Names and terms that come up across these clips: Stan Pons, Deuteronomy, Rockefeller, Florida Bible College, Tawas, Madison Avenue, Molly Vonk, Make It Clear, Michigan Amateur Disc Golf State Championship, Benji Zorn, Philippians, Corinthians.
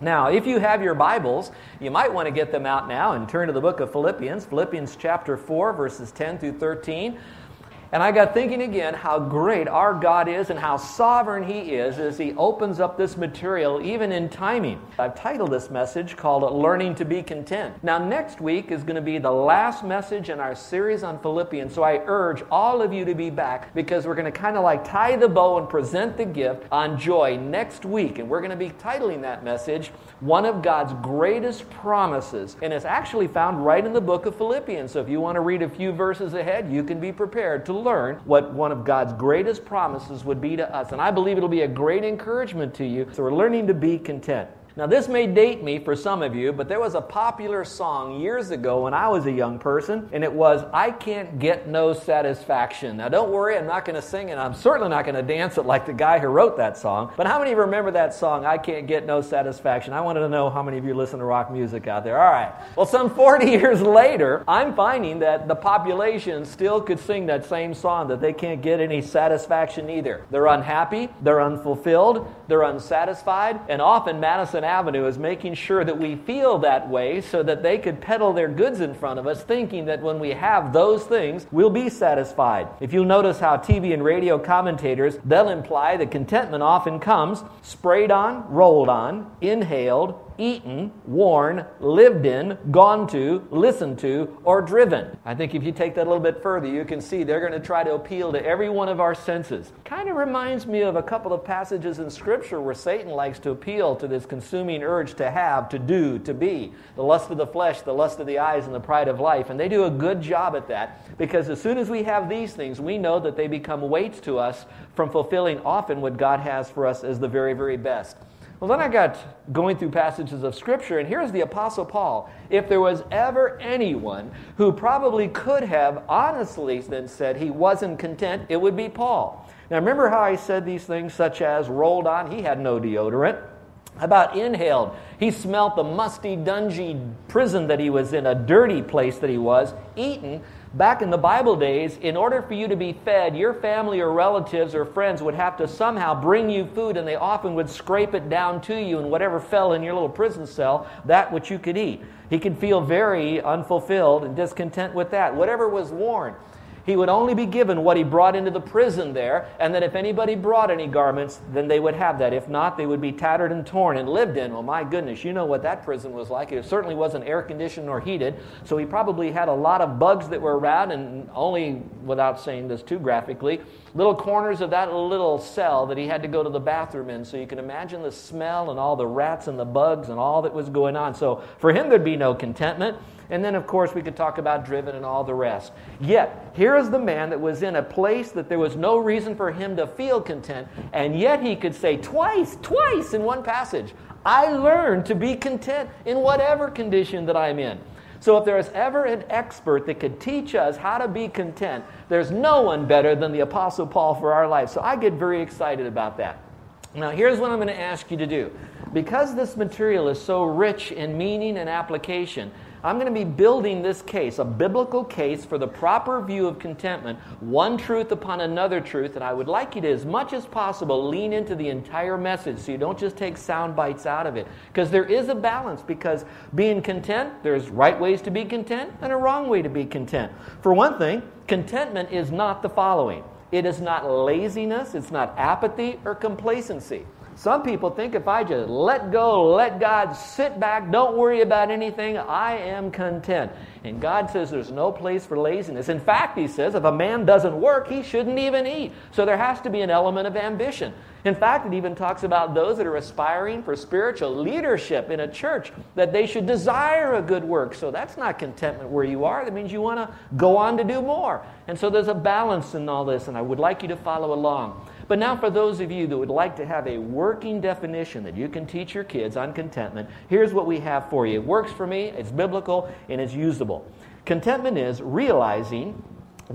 Now, if you have your Bibles, you might want to get them out now and turn to the book of Philippians, Philippians chapter 4, verses 10 through 13. And I got thinking again how great our God is and how sovereign He is as He opens up this material, even in timing. I've titled this message called Learning to Be Content. Now, next week is going to be the last message in our series on Philippians, so I urge all of you to be back because we're going to kind of like tie the bow and present the gift on joy next week. And we're going to be titling that message, One of God's Greatest Promises. And it's actually found right in the book of Philippians. So if you want to read a few verses ahead, you can be prepared to learn what one of God's greatest promises would be to us. And I believe it'll be a great encouragement to you. So we're learning to be content. Now, this may date me for some of you, but there was a popular song years ago when I was a young person, and it was, I Can't Get No Satisfaction. Now, don't worry, I'm not going to sing, and I'm certainly not going to dance it like the guy who wrote that song. But how many of you remember that song, I Can't Get No Satisfaction? I wanted to know how many of you listen to rock music out there. All right. Well, some 40 years later, I'm finding that the population still could sing that same song, that they can't get any satisfaction either. They're unhappy, they're unfulfilled, they're unsatisfied, and often Madison Avenue is making sure that we feel that way so that they could peddle their goods in front of us, thinking that when we have those things, we'll be satisfied. If you'll notice how TV and radio commentators, they'll imply that contentment often comes sprayed on, rolled on, inhaled, eaten, worn, lived in, gone to, listened to, or driven. I think if you take that a little bit further, you can see they're going to try to appeal to every one of our senses. Kind of reminds me of a couple of passages in Scripture where Satan likes to appeal to this consuming urge to have, to do, to be. The lust of the flesh, the lust of the eyes, and the pride of life. And they do a good job at that because as soon as we have these things, we know that they become weights to us from fulfilling often what God has for us as the very, very best. Well, then I got going through passages of Scripture, and here's the Apostle Paul. If there was ever anyone who probably could have honestly then said he wasn't content, it would be Paul. Now, remember how I said these things such as rolled on, he had no deodorant. About inhaled, he smelt the musty, dungy prison that he was in, a dirty place that he was, eaten. Back in the Bible days, in order for you to be fed, your family or relatives or friends would have to somehow bring you food, and they often would scrape it down to you, and whatever fell in your little prison cell, that which you could eat. He could feel very unfulfilled and discontent with that. Whatever was worn, he would only be given what he brought into the prison there, and that if anybody brought any garments, then they would have that. If not, they would be tattered and torn and lived in. Well, my goodness, you know what that prison was like. It certainly wasn't air-conditioned or heated, so he probably had a lot of bugs that were around, and only, without saying this too graphically, little corners of that little cell that he had to go to the bathroom in. So you can imagine the smell and all the rats and the bugs and all that was going on. So for him, there'd be no contentment. And then, of course, we could talk about driven and all the rest. Yet, here is the man that was in a place that there was no reason for him to feel content, and yet he could say twice in one passage, I learned to be content in whatever condition that I'm in. So if there is ever an expert that could teach us how to be content, there's no one better than the Apostle Paul for our life. So I get very excited about that. Now, here's what I'm going to ask you to do. Because this material is so rich in meaning and application, I'm going to be building this case, a biblical case for the proper view of contentment, one truth upon another truth, and I would like you to, as much as possible, lean into the entire message so you don't just take sound bites out of it. Because there is a balance, because being content, there's right ways to be content and a wrong way to be content. For one thing, contentment is not the following. It is not laziness, it's not apathy or complacency. Some people think if I just let go, let God sit back, don't worry about anything, I am content. And God says there's no place for laziness. In fact, He says if a man doesn't work, he shouldn't even eat. So there has to be an element of ambition. In fact, it even talks about those that are aspiring for spiritual leadership in a church, that they should desire a good work. So that's not contentment where you are. That means you want to go on to do more. And so there's a balance in all this, and I would like you to follow along. But now for those of you that would like to have a working definition that you can teach your kids on contentment, here's what we have for you. It works for me, it's biblical, and it's usable. Contentment is realizing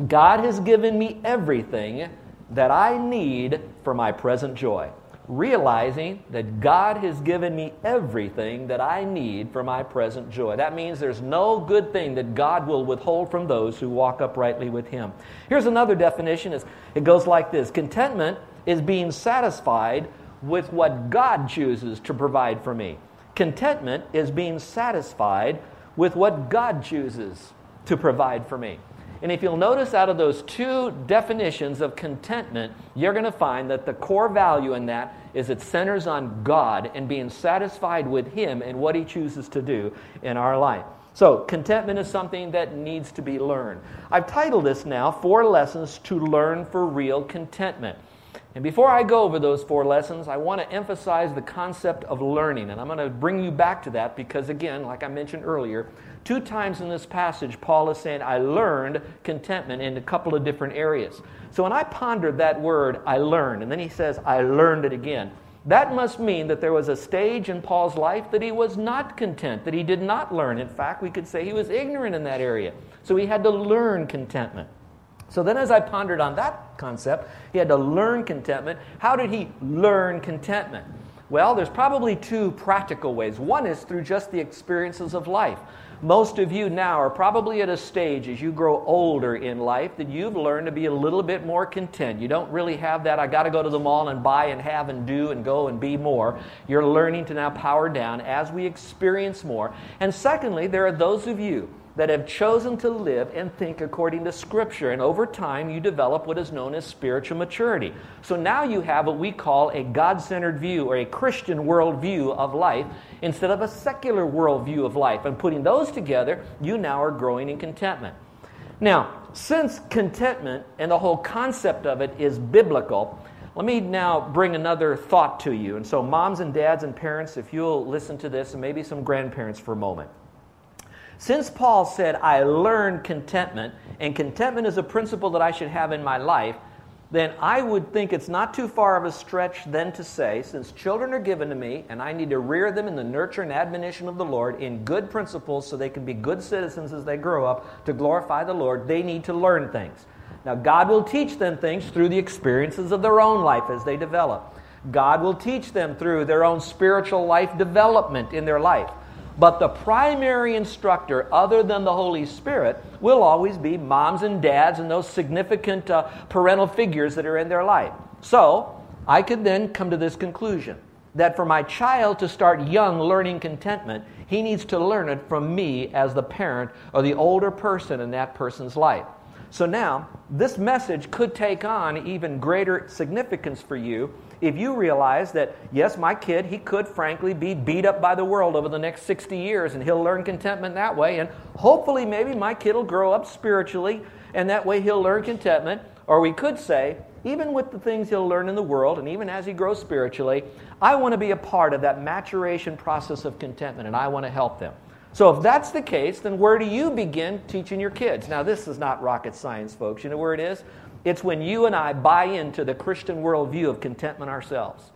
God has given me everything that I need for my present joy. Realizing that God has given me everything that I need for my present joy. That means there's no good thing that God will withhold from those who walk uprightly with Him. Here's another definition. It goes like this. Contentment is being satisfied with what God chooses to provide for me. Contentment is being satisfied with what God chooses to provide for me. And if you'll notice out of those two definitions of contentment, you're going to find that the core value in that is it centers on God and being satisfied with Him and what He chooses to do in our life. So contentment is something that needs to be learned. I've titled this now, 4 Lessons to Learn for Real Contentment. And before I go over those 4 lessons, I want to emphasize the concept of learning. And I'm going to bring you back to that because, again, like I mentioned earlier, 2 times in this passage, Paul is saying, I learned contentment in a couple of different areas. So when I pondered that word, I learned, and then he says, I learned it again. That must mean that there was a stage in Paul's life that he was not content, that he did not learn. In fact, we could say he was ignorant in that area. So he had to learn contentment. So then as I pondered on that concept, he had to learn contentment. How did he learn contentment? Well, there's probably 2 practical ways. One is through just the experiences of life. Most of you now are probably at a stage as you grow older in life that you've learned to be a little bit more content. You don't really have that, I got to go to the mall and buy and have and do and go and be more. You're learning to now power down as we experience more. And secondly, there are those of you that have chosen to live and think according to Scripture. And over time, you develop what is known as spiritual maturity. So now you have what we call a God-centered view or a Christian worldview of life instead of a secular worldview of life. And putting those together, you now are growing in contentment. Now, since contentment and the whole concept of it is biblical, let me now bring another thought to you. And so moms and dads and parents, if you'll listen to this, and maybe some grandparents for a moment. Since Paul said, I learned contentment, and contentment is a principle that I should have in my life, then I would think it's not too far of a stretch then to say, since children are given to me, and I need to rear them in the nurture and admonition of the Lord in good principles so they can be good citizens as they grow up to glorify the Lord, they need to learn things. Now, God will teach them things through the experiences of their own life as they develop. God will teach them through their own spiritual life development in their life. But the primary instructor, other than the Holy Spirit, will always be moms and dads and those significant parental figures that are in their life. So I could then come to this conclusion, that for my child to start young learning contentment, he needs to learn it from me as the parent or the older person in that person's life. So now, this message could take on even greater significance for you if you realize that, yes, my kid, he could frankly be beat up by the world over the next 60 years, and he'll learn contentment that way, and hopefully maybe my kid will grow up spiritually, and that way he'll learn contentment. Or we could say, even with the things he'll learn in the world, and even as he grows spiritually, I want to be a part of that maturation process of contentment, and I want to help them. So if that's the case, then where do you begin teaching your kids? Now, this is not rocket science, folks. You know where it is? It's when you and I buy into the Christian worldview of contentment ourselves.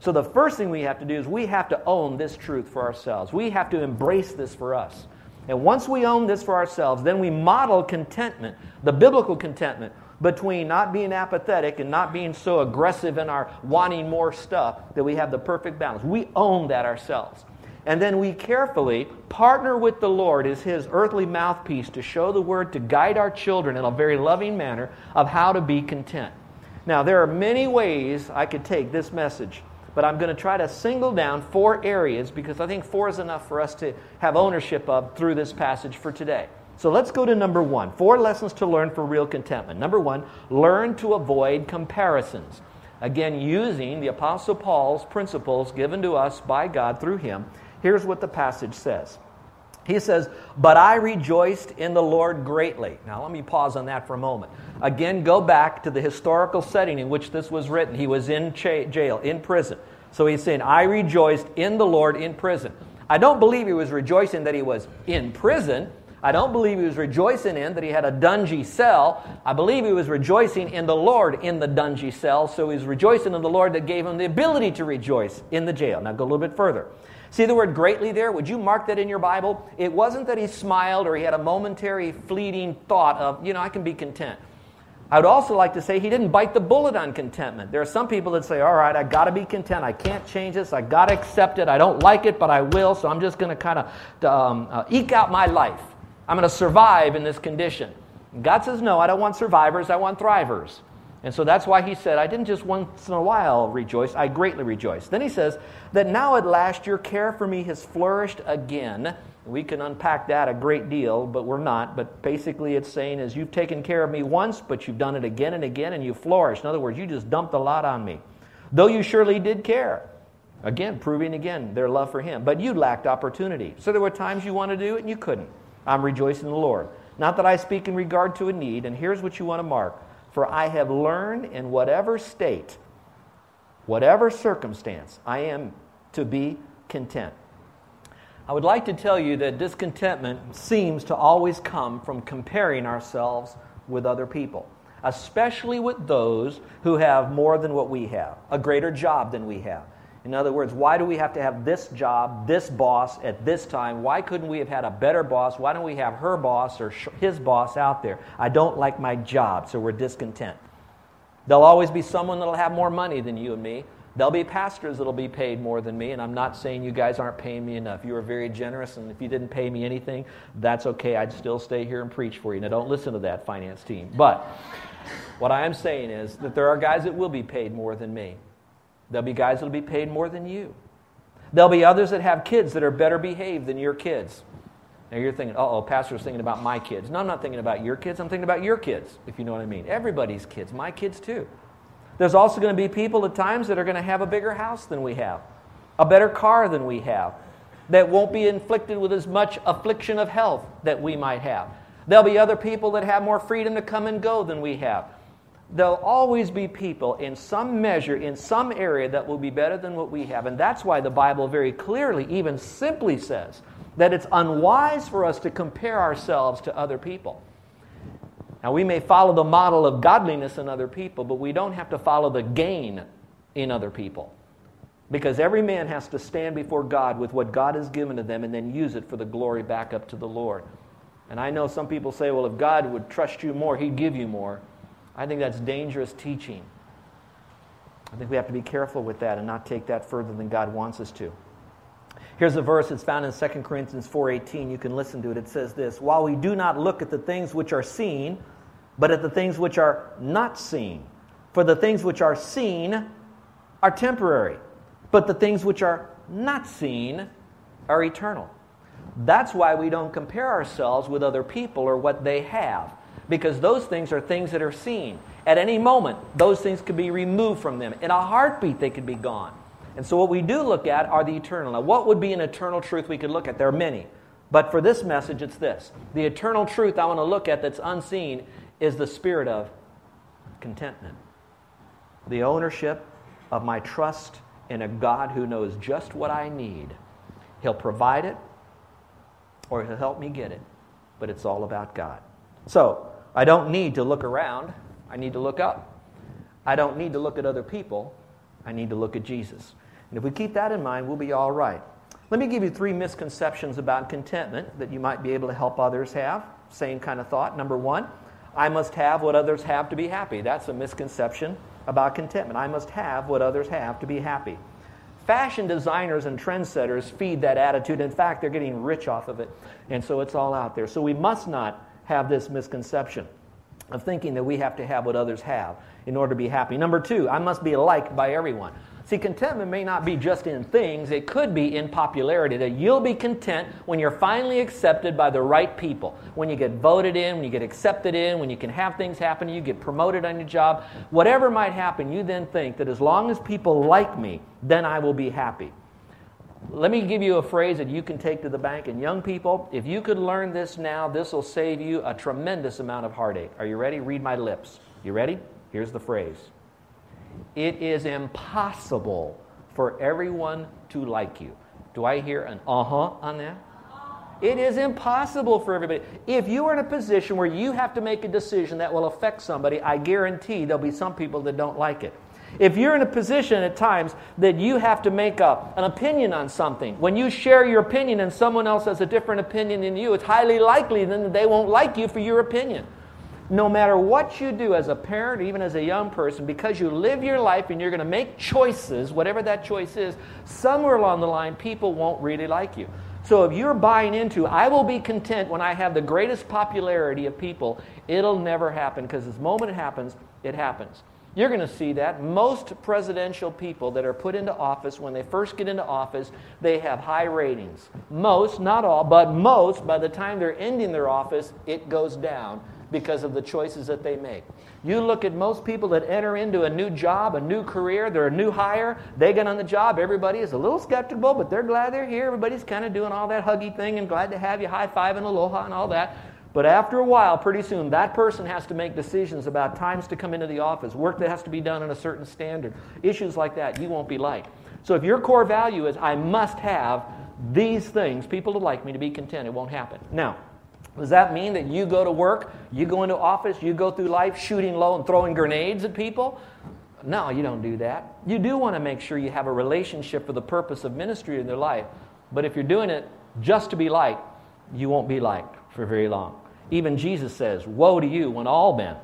So the first thing we have to do is we have to own this truth for ourselves. We have to embrace this for us. And once we own this for ourselves, then we model contentment, the biblical contentment, between not being apathetic and not being so aggressive in our wanting more stuff that we have the perfect balance. We own that ourselves. And then we carefully partner with the Lord as His earthly mouthpiece to show the Word, to guide our children in a very loving manner of how to be content. Now, there are many ways I could take this message, but I'm going to try to single down 4 areas because I think 4 is enough for us to have ownership of through this passage for today. So let's go to number 1, 4 lessons to learn for real contentment. Number 1, learn to avoid comparisons. Again, using the Apostle Paul's principles given to us by God through him, here's what the passage says. He says, but I rejoiced in the Lord greatly. Now, let me pause on that for a moment. Again, go back to the historical setting in which this was written. He was in jail, in prison. So he's saying, I rejoiced in the Lord in prison. I don't believe he was rejoicing that he was in prison. I don't believe he was rejoicing in that he had a dungy cell. I believe he was rejoicing in the Lord in the dungy cell. So he's rejoicing in the Lord that gave him the ability to rejoice in the jail. Now, go a little bit further. See the word greatly there? Would you mark that in your Bible? It wasn't that he smiled or he had a momentary fleeting thought of, you know, I can be content. I would also like to say he didn't bite the bullet on contentment. There are some people that say, all right, I got to be content. I can't change this. I got to accept it. I don't like it, but I will, so I'm just going to kind of eke out my life. I'm going to survive in this condition. God says, no, I don't want survivors. I want thrivers. And so that's why he said, I didn't just once in a while rejoice, I greatly rejoiced. Then he says, that now at last your care for me has flourished again. We can unpack that a great deal, but we're not. But basically it's saying is you've taken care of me once, but you've done it again and again, and you flourished. In other words, you just dumped a lot on me. Though you surely did care. Again, proving again their love for him. But you lacked opportunity. So there were times you wanted to do it and you couldn't. I'm rejoicing in the Lord. Not that I speak in regard to a need, and here's what you want to mark. For I have learned in whatever state, whatever circumstance, I am to be content. I would like to tell you that discontentment seems to always come from comparing ourselves with other people, especially with those who have more than what we have, a greater job than we have. In other words, why do we have to have this job, this boss at this time? Why couldn't we have had a better boss? Why don't we have her boss or his boss out there? I don't like my job, so we're discontent. There'll always be someone that'll have more money than you and me. There'll be pastors that'll be paid more than me, and I'm not saying you guys aren't paying me enough. You are very generous, and if you didn't pay me anything, that's okay. I'd still stay here and preach for you. Now, don't listen to that finance team. But what I am saying is that there are guys that will be paid more than me. There'll be guys that'll be paid more than you. There'll be others that have kids that are better behaved than your kids. Now you're thinking, uh-oh, pastor's thinking about my kids. No, I'm not thinking about your kids. I'm thinking about your kids, if you know what I mean. Everybody's kids, my kids too. There's also going to be people at times that are going to have a bigger house than we have, a better car than we have, that won't be inflicted with as much affliction of health that we might have. There'll be other people that have more freedom to come and go than we have. There'll always be people in some measure, in some area that will be better than what we have. And that's why the Bible very clearly, even simply says that it's unwise for us to compare ourselves to other people. Now, we may follow the model of godliness in other people, but we don't have to follow the gain in other people. Because every man has to stand before God with what God has given to them and then use it for the glory back up to the Lord. And I know some people say, well, if God would trust you more, he'd give you more. I think that's dangerous teaching. I think we have to be careful with that and not take that further than God wants us to. Here's a verse that's found in 2 Corinthians 4:18. You can listen to it. It says this, while we do not look at the things which are seen, but at the things which are not seen. For the things which are seen are temporary, but the things which are not seen are eternal. That's why we don't compare ourselves with other people or what they have. Because those things are things that are seen. At any moment, those things could be removed from them. In a heartbeat, they could be gone. And so what we do look at are the eternal. Now, what would be an eternal truth we could look at? There are many. But for this message, it's this. The eternal truth I want to look at that's unseen is the spirit of contentment. The ownership of my trust in a God who knows just what I need. He'll provide it, or he'll help me get it. But it's all about God. So, I don't need to look around. I need to look up. I don't need to look at other people. I need to look at Jesus. And if we keep that in mind, we'll be all right. Let me give you three misconceptions about contentment that you might be able to help others have. Same kind of thought. Number one, I must have what others have to be happy. That's a misconception about contentment. I must have what others have to be happy. Fashion designers and trendsetters feed that attitude. In fact, they're getting rich off of it. And so it's all out there. So we must not have this misconception of thinking that we have to have what others have in order to be happy. Number two, I must be liked by everyone. See, contentment may not be just in things. It could be in popularity, that you'll be content when you're finally accepted by the right people, when you get voted in, when you get accepted in, when you can have things happen, you get promoted on your job. Whatever might happen, you then think that as long as people like me, then I will be happy. Let me give you a phrase that you can take to the bank. And young people, if you could learn this now, this will save you a tremendous amount of heartache. Are you ready? Read my lips. You ready? Here's the phrase. It is impossible for everyone to like you. Do I hear an uh-huh on that? It is impossible for everybody. If you are in a position where you have to make a decision that will affect somebody, I guarantee there'll be some people that don't like it. If you're in a position at times that you have to make an opinion on something, when you share your opinion and someone else has a different opinion than you, it's highly likely then that they won't like you for your opinion. No matter what you do as a parent, or even as a young person, because you live your life and you're going to make choices, whatever that choice is, somewhere along the line, people won't really like you. So if you're buying into, I will be content when I have the greatest popularity of people, it'll never happen, because the moment it happens, it happens. You're going to see that most presidential people that are put into office, when they first get into office, they have high ratings. Most, not all, but most, by the time they're ending their office, it goes down because of the choices that they make. You look at most people that enter into a new job, a new career, they're a new hire, they get on the job, everybody is a little skeptical, but they're glad they're here. Everybody's kind of doing all that huggy thing and glad to have you, high five and aloha and all that. But after a while, pretty soon, that person has to make decisions about times to come into the office, work that has to be done in a certain standard, issues like that. You won't be liked. So if your core value is, I must have these things, people to like me, to be content, it won't happen. Now, does that mean that you go to work, you go into office, you go through life shooting low and throwing grenades at people? No, you don't do that. You do want to make sure you have a relationship for the purpose of ministry in their life. But if you're doing it just to be liked, you won't be liked for very long. Even Jesus says, woe to you when all men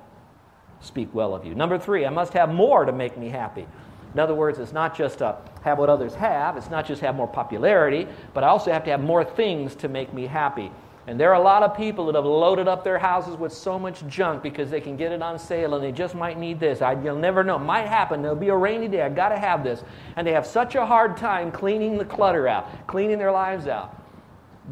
speak well of you. Number 3, I must have more to make me happy. In other words, it's not just have what others have. It's not just have more popularity, but I also have to have more things to make me happy. And there are a lot of people that have loaded up their houses with so much junk because they can get it on sale and they just might need this. You'll never know. It might happen. There'll be a rainy day. I've got to have this. And they have such a hard time cleaning the clutter out, cleaning their lives out,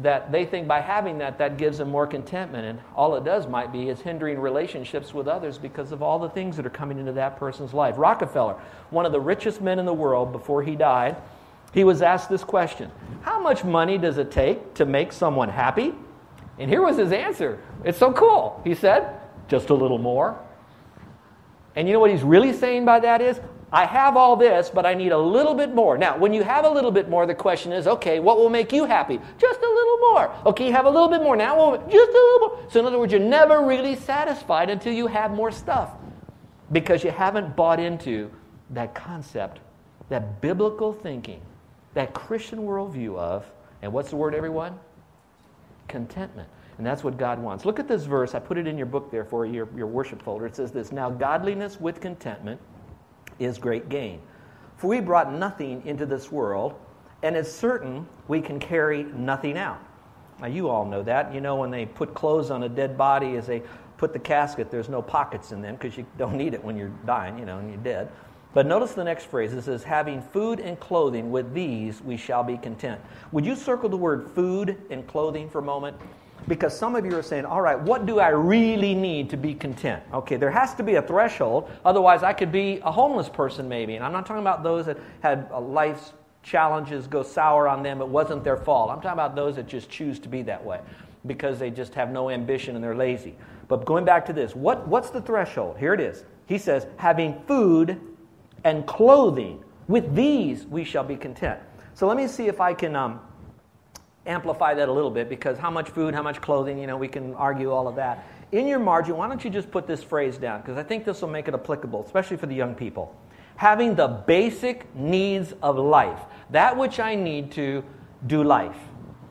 that they think by having that gives them more contentment. And all it does might be is hindering relationships with others because of all the things that are coming into that person's life. Rockefeller, one of the richest men in the world, before he died, he was asked this question: how much money does it take to make someone happy? And here was his answer. It's so cool. He said, just a little more. And you know what he's really saying by that is, I have all this, but I need a little bit more. Now, when you have a little bit more, the question is, okay, what will make you happy? Just a little more. Okay, you have a little bit more. Now, just a little more. So in other words, you're never really satisfied until you have more stuff, because you haven't bought into that concept, that biblical thinking, that Christian worldview of, and what's the word, everyone? Contentment. And that's what God wants. Look at this verse. I put it in your book there for your worship folder. It says this: now godliness with contentment is great gain. For we brought nothing into this world, and it's certain we can carry nothing out. Now you all know that. You know, when they put clothes on a dead body, as they put the casket, there's no pockets in them because you don't need it when you're dying, you know, and you're dead. But notice the next phrase. It says, having food and clothing, with these we shall be content. Would you circle the word food and clothing for a moment? Because some of you are saying, all right, what do I really need to be content? Okay, there has to be a threshold. Otherwise, I could be a homeless person maybe. And I'm not talking about those that had life's challenges go sour on them. It wasn't their fault. I'm talking about those that just choose to be that way because they just have no ambition and they're lazy. But going back to this, what's the threshold? Here it is. He says, having food and clothing, with these we shall be content. So let me see if I can amplify that a little bit, because how much food, how much clothing, you know, we can argue all of that. In your margin, why don't you just put this phrase down, because I think this will make it applicable, especially for the young people. Having the basic needs of life, that which I need to do life.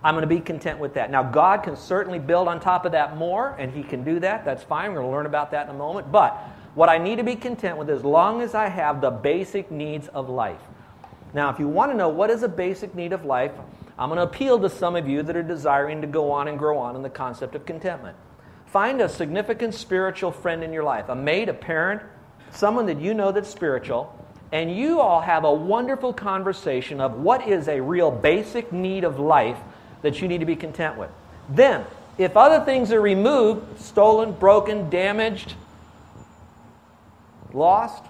I'm going to be content with that. Now, God can certainly build on top of that more, and He can do that. That's fine. We're going to learn about that in a moment. But what I need to be content with, as long as I have the basic needs of life. Now, if you want to know what is a basic need of life, I'm going to appeal to some of you that are desiring to go on and grow on in the concept of contentment. Find a significant spiritual friend in your life, a mate, a parent, someone that you know that's spiritual, and you all have a wonderful conversation of what is a real basic need of life that you need to be content with. Then, if other things are removed, stolen, broken, damaged, lost,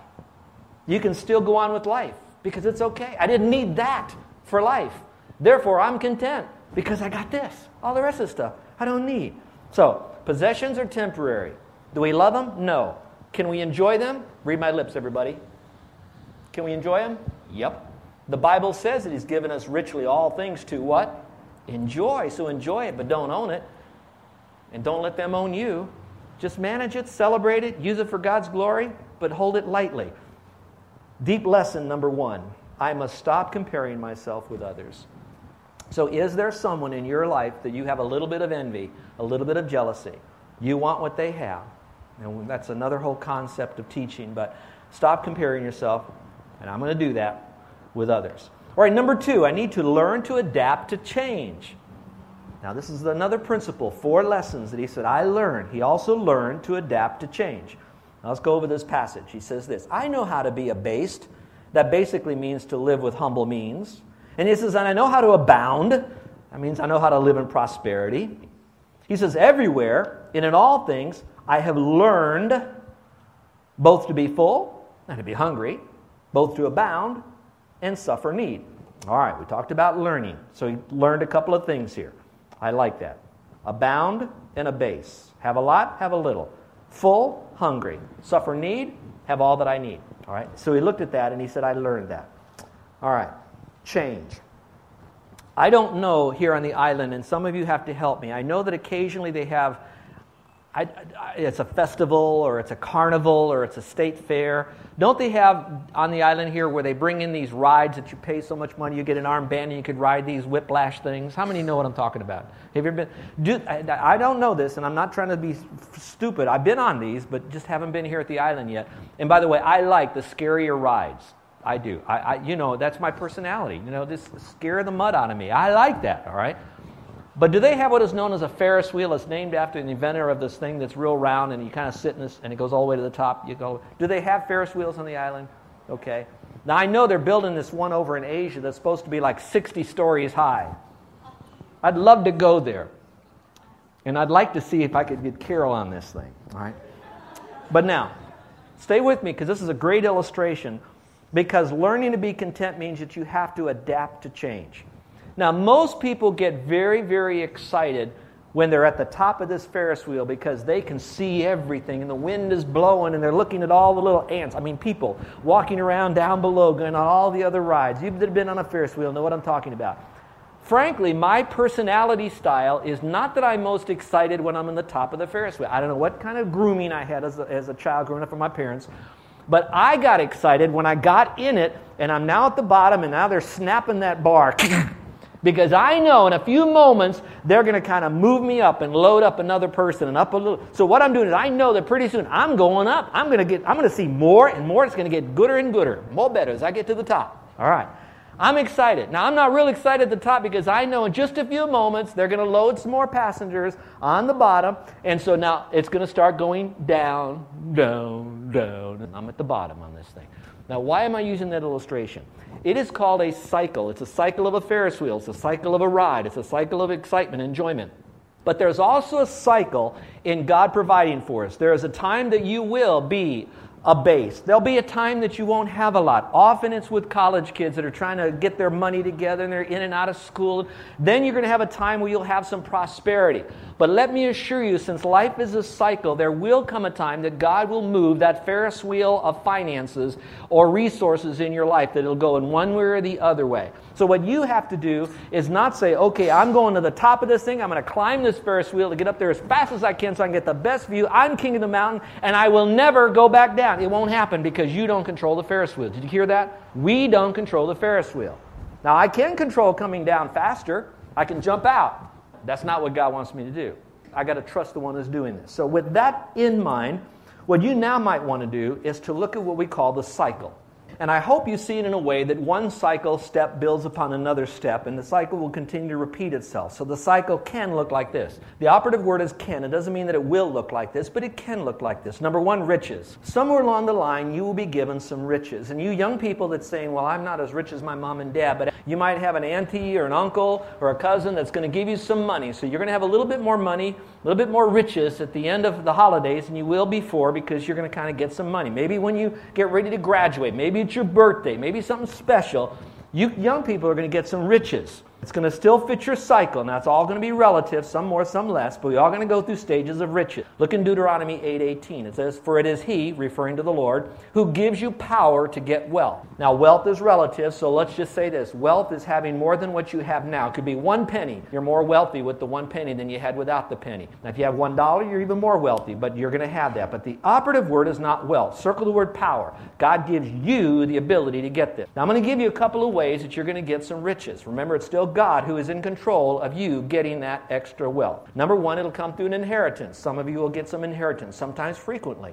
you can still go on with life because it's okay. I didn't need that for life. Therefore, I'm content because I got this. All the rest of the stuff I don't need. So, possessions are temporary. Do we love them? No. Can we enjoy them? Read my lips, everybody. Can we enjoy them? Yep. The Bible says that He's given us richly all things to what? Enjoy. So enjoy it, but don't own it. And don't let them own you. Just manage it, celebrate it, use it for God's glory, but hold it lightly. Deep lesson number one, I must stop comparing myself with others. So is there someone in your life that you have a little bit of envy, a little bit of jealousy? You want what they have. And that's another whole concept of teaching, but stop comparing yourself, and I'm going to do that, with others. All right, number two, I need to learn to adapt to change. Now, this is another principle, 4 lessons that he said, I learned. He also learned to adapt to change. Now, let's go over this passage. He says this, I know how to be abased. That basically means to live with humble means. And he says, and I know how to abound. That means I know how to live in prosperity. He says, everywhere and in all things, I have learned both to be full and to be hungry, both to abound and suffer need. All right, we talked about learning. So he learned a couple of things here. I like that. Abound and abase. Have a lot, have a little. Full, hungry. Suffer need, have all that I need. All right, so he looked at that and he said, I learned that. All right, change. I don't know here on the island, and some of you have to help me. I know that occasionally they have, it's a festival or it's a carnival or it's a state fair. Don't they have on the island here where they bring in these rides that you pay so much money, you get an armband and you could ride these whiplash things? How many know what I'm talking about? Have you ever been? I don't know this, and I'm not trying to be stupid. I've been on these, but just haven't been here at the island yet. And by the way, I like the scarier rides. I do. You know, that's my personality. You know, just scare the mud out of me. I like that, all right? But do they have what is known as a Ferris wheel? It's named after the inventor of this thing that's real round, and you kind of sit in this, and it goes all the way to the top. You go. Do they have Ferris wheels on the island? Okay. Now, I know they're building this one over in Asia that's supposed to be like 60 stories high. I'd love to go there, and I'd like to see if I could get Carol on this thing, all right? But now, stay with me, because this is a great illustration, because learning to be content means that you have to adapt to change. Now, most people get very, very excited when they're at the top of this Ferris wheel because they can see everything and the wind is blowing and they're looking at all the little ants. I mean, people walking around down below going on all the other rides. You've been on a Ferris wheel, know what I'm talking about. Frankly, my personality style is not that I'm most excited when I'm on the top of the Ferris wheel. I don't know what kind of grooming I had as a child growing up with my parents. But I got excited when I got in it, and I'm now at the bottom, and now they're snapping that bar. Because I know in a few moments, they're going to kind of move me up and load up another person and up a little. So what I'm doing is I know that pretty soon I'm going up. I'm going to see more and more. It's going to get gooder and gooder, more better as I get to the top. All right. I'm excited. Now, I'm not real excited at the top because I know in just a few moments, they're going to load some more passengers on the bottom. And so now it's going to start going down, down, down. And I'm at the bottom on this thing. Now, why am I using that illustration? It is called a cycle. It's a cycle of a Ferris wheel. It's a cycle of a ride. It's a cycle of excitement, enjoyment. But there's also a cycle in God providing for us. There is a time that you will be abased. There'll be a time that you won't have a lot. Often it's with college kids that are trying to get their money together and they're in and out of school. Then you're going to have a time where you'll have some prosperity. But let me assure you, since life is a cycle, there will come a time that God will move that Ferris wheel of finances or resources in your life that it'll go in one way or the other way. So what you have to do is not say, okay, I'm going to the top of this thing. I'm going to climb this Ferris wheel to get up there as fast as I can so I can get the best view. I'm king of the mountain, and I will never go back down. It won't happen because you don't control the Ferris wheel. Did you hear that? We don't control the Ferris wheel. Now, I can control coming down faster. I can jump out. That's not what God wants me to do. I got to trust the one who's doing this. So with that in mind, what you now might want to do is to look at what we call the cycle. And I hope you see it in a way that one cycle step builds upon another step, and the cycle will continue to repeat itself. So the cycle can look like this. The operative word is can. It doesn't mean that it will look like this, but it can look like this. Number one, riches. Somewhere along the line, you will be given some riches. And you young people that's saying, well, I'm not as rich as my mom and dad, but you might have an auntie or an uncle or a cousin that's going to give you some money. So you're going to have a little bit more money, a little bit more riches at the end of the holidays than you will before because you're going to kind of get some money. Maybe when you get ready to graduate, maybe it's your birthday, maybe something special, you young people are going to get some riches. It's going to still fit your cycle. Now, it's all going to be relative, some more, some less, but we're all going to go through stages of riches. Look in Deuteronomy 8:18. It says, "For it is He," referring to the Lord, "who gives you power to get wealth." Now, wealth is relative, so let's just say this. Wealth is having more than what you have now. It could be 1 penny. You're more wealthy with the 1 penny than you had without the penny. Now, if you have $1, you're even more wealthy, but you're going to have that. But the operative word is not wealth. Circle the word power. God gives you the ability to get this. Now, I'm going to give you a couple of ways that you're going to get some riches. Remember, it's still God who is in control of you getting that extra wealth. Number one, it'll come through an inheritance. Some of you will get some inheritance, sometimes frequently.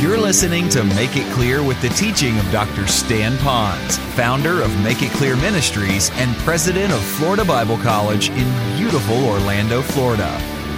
You're listening to Make It Clear with the teaching of Dr. Stan Pons, founder of Make It Clear Ministries and president of Florida Bible College in beautiful Orlando, Florida.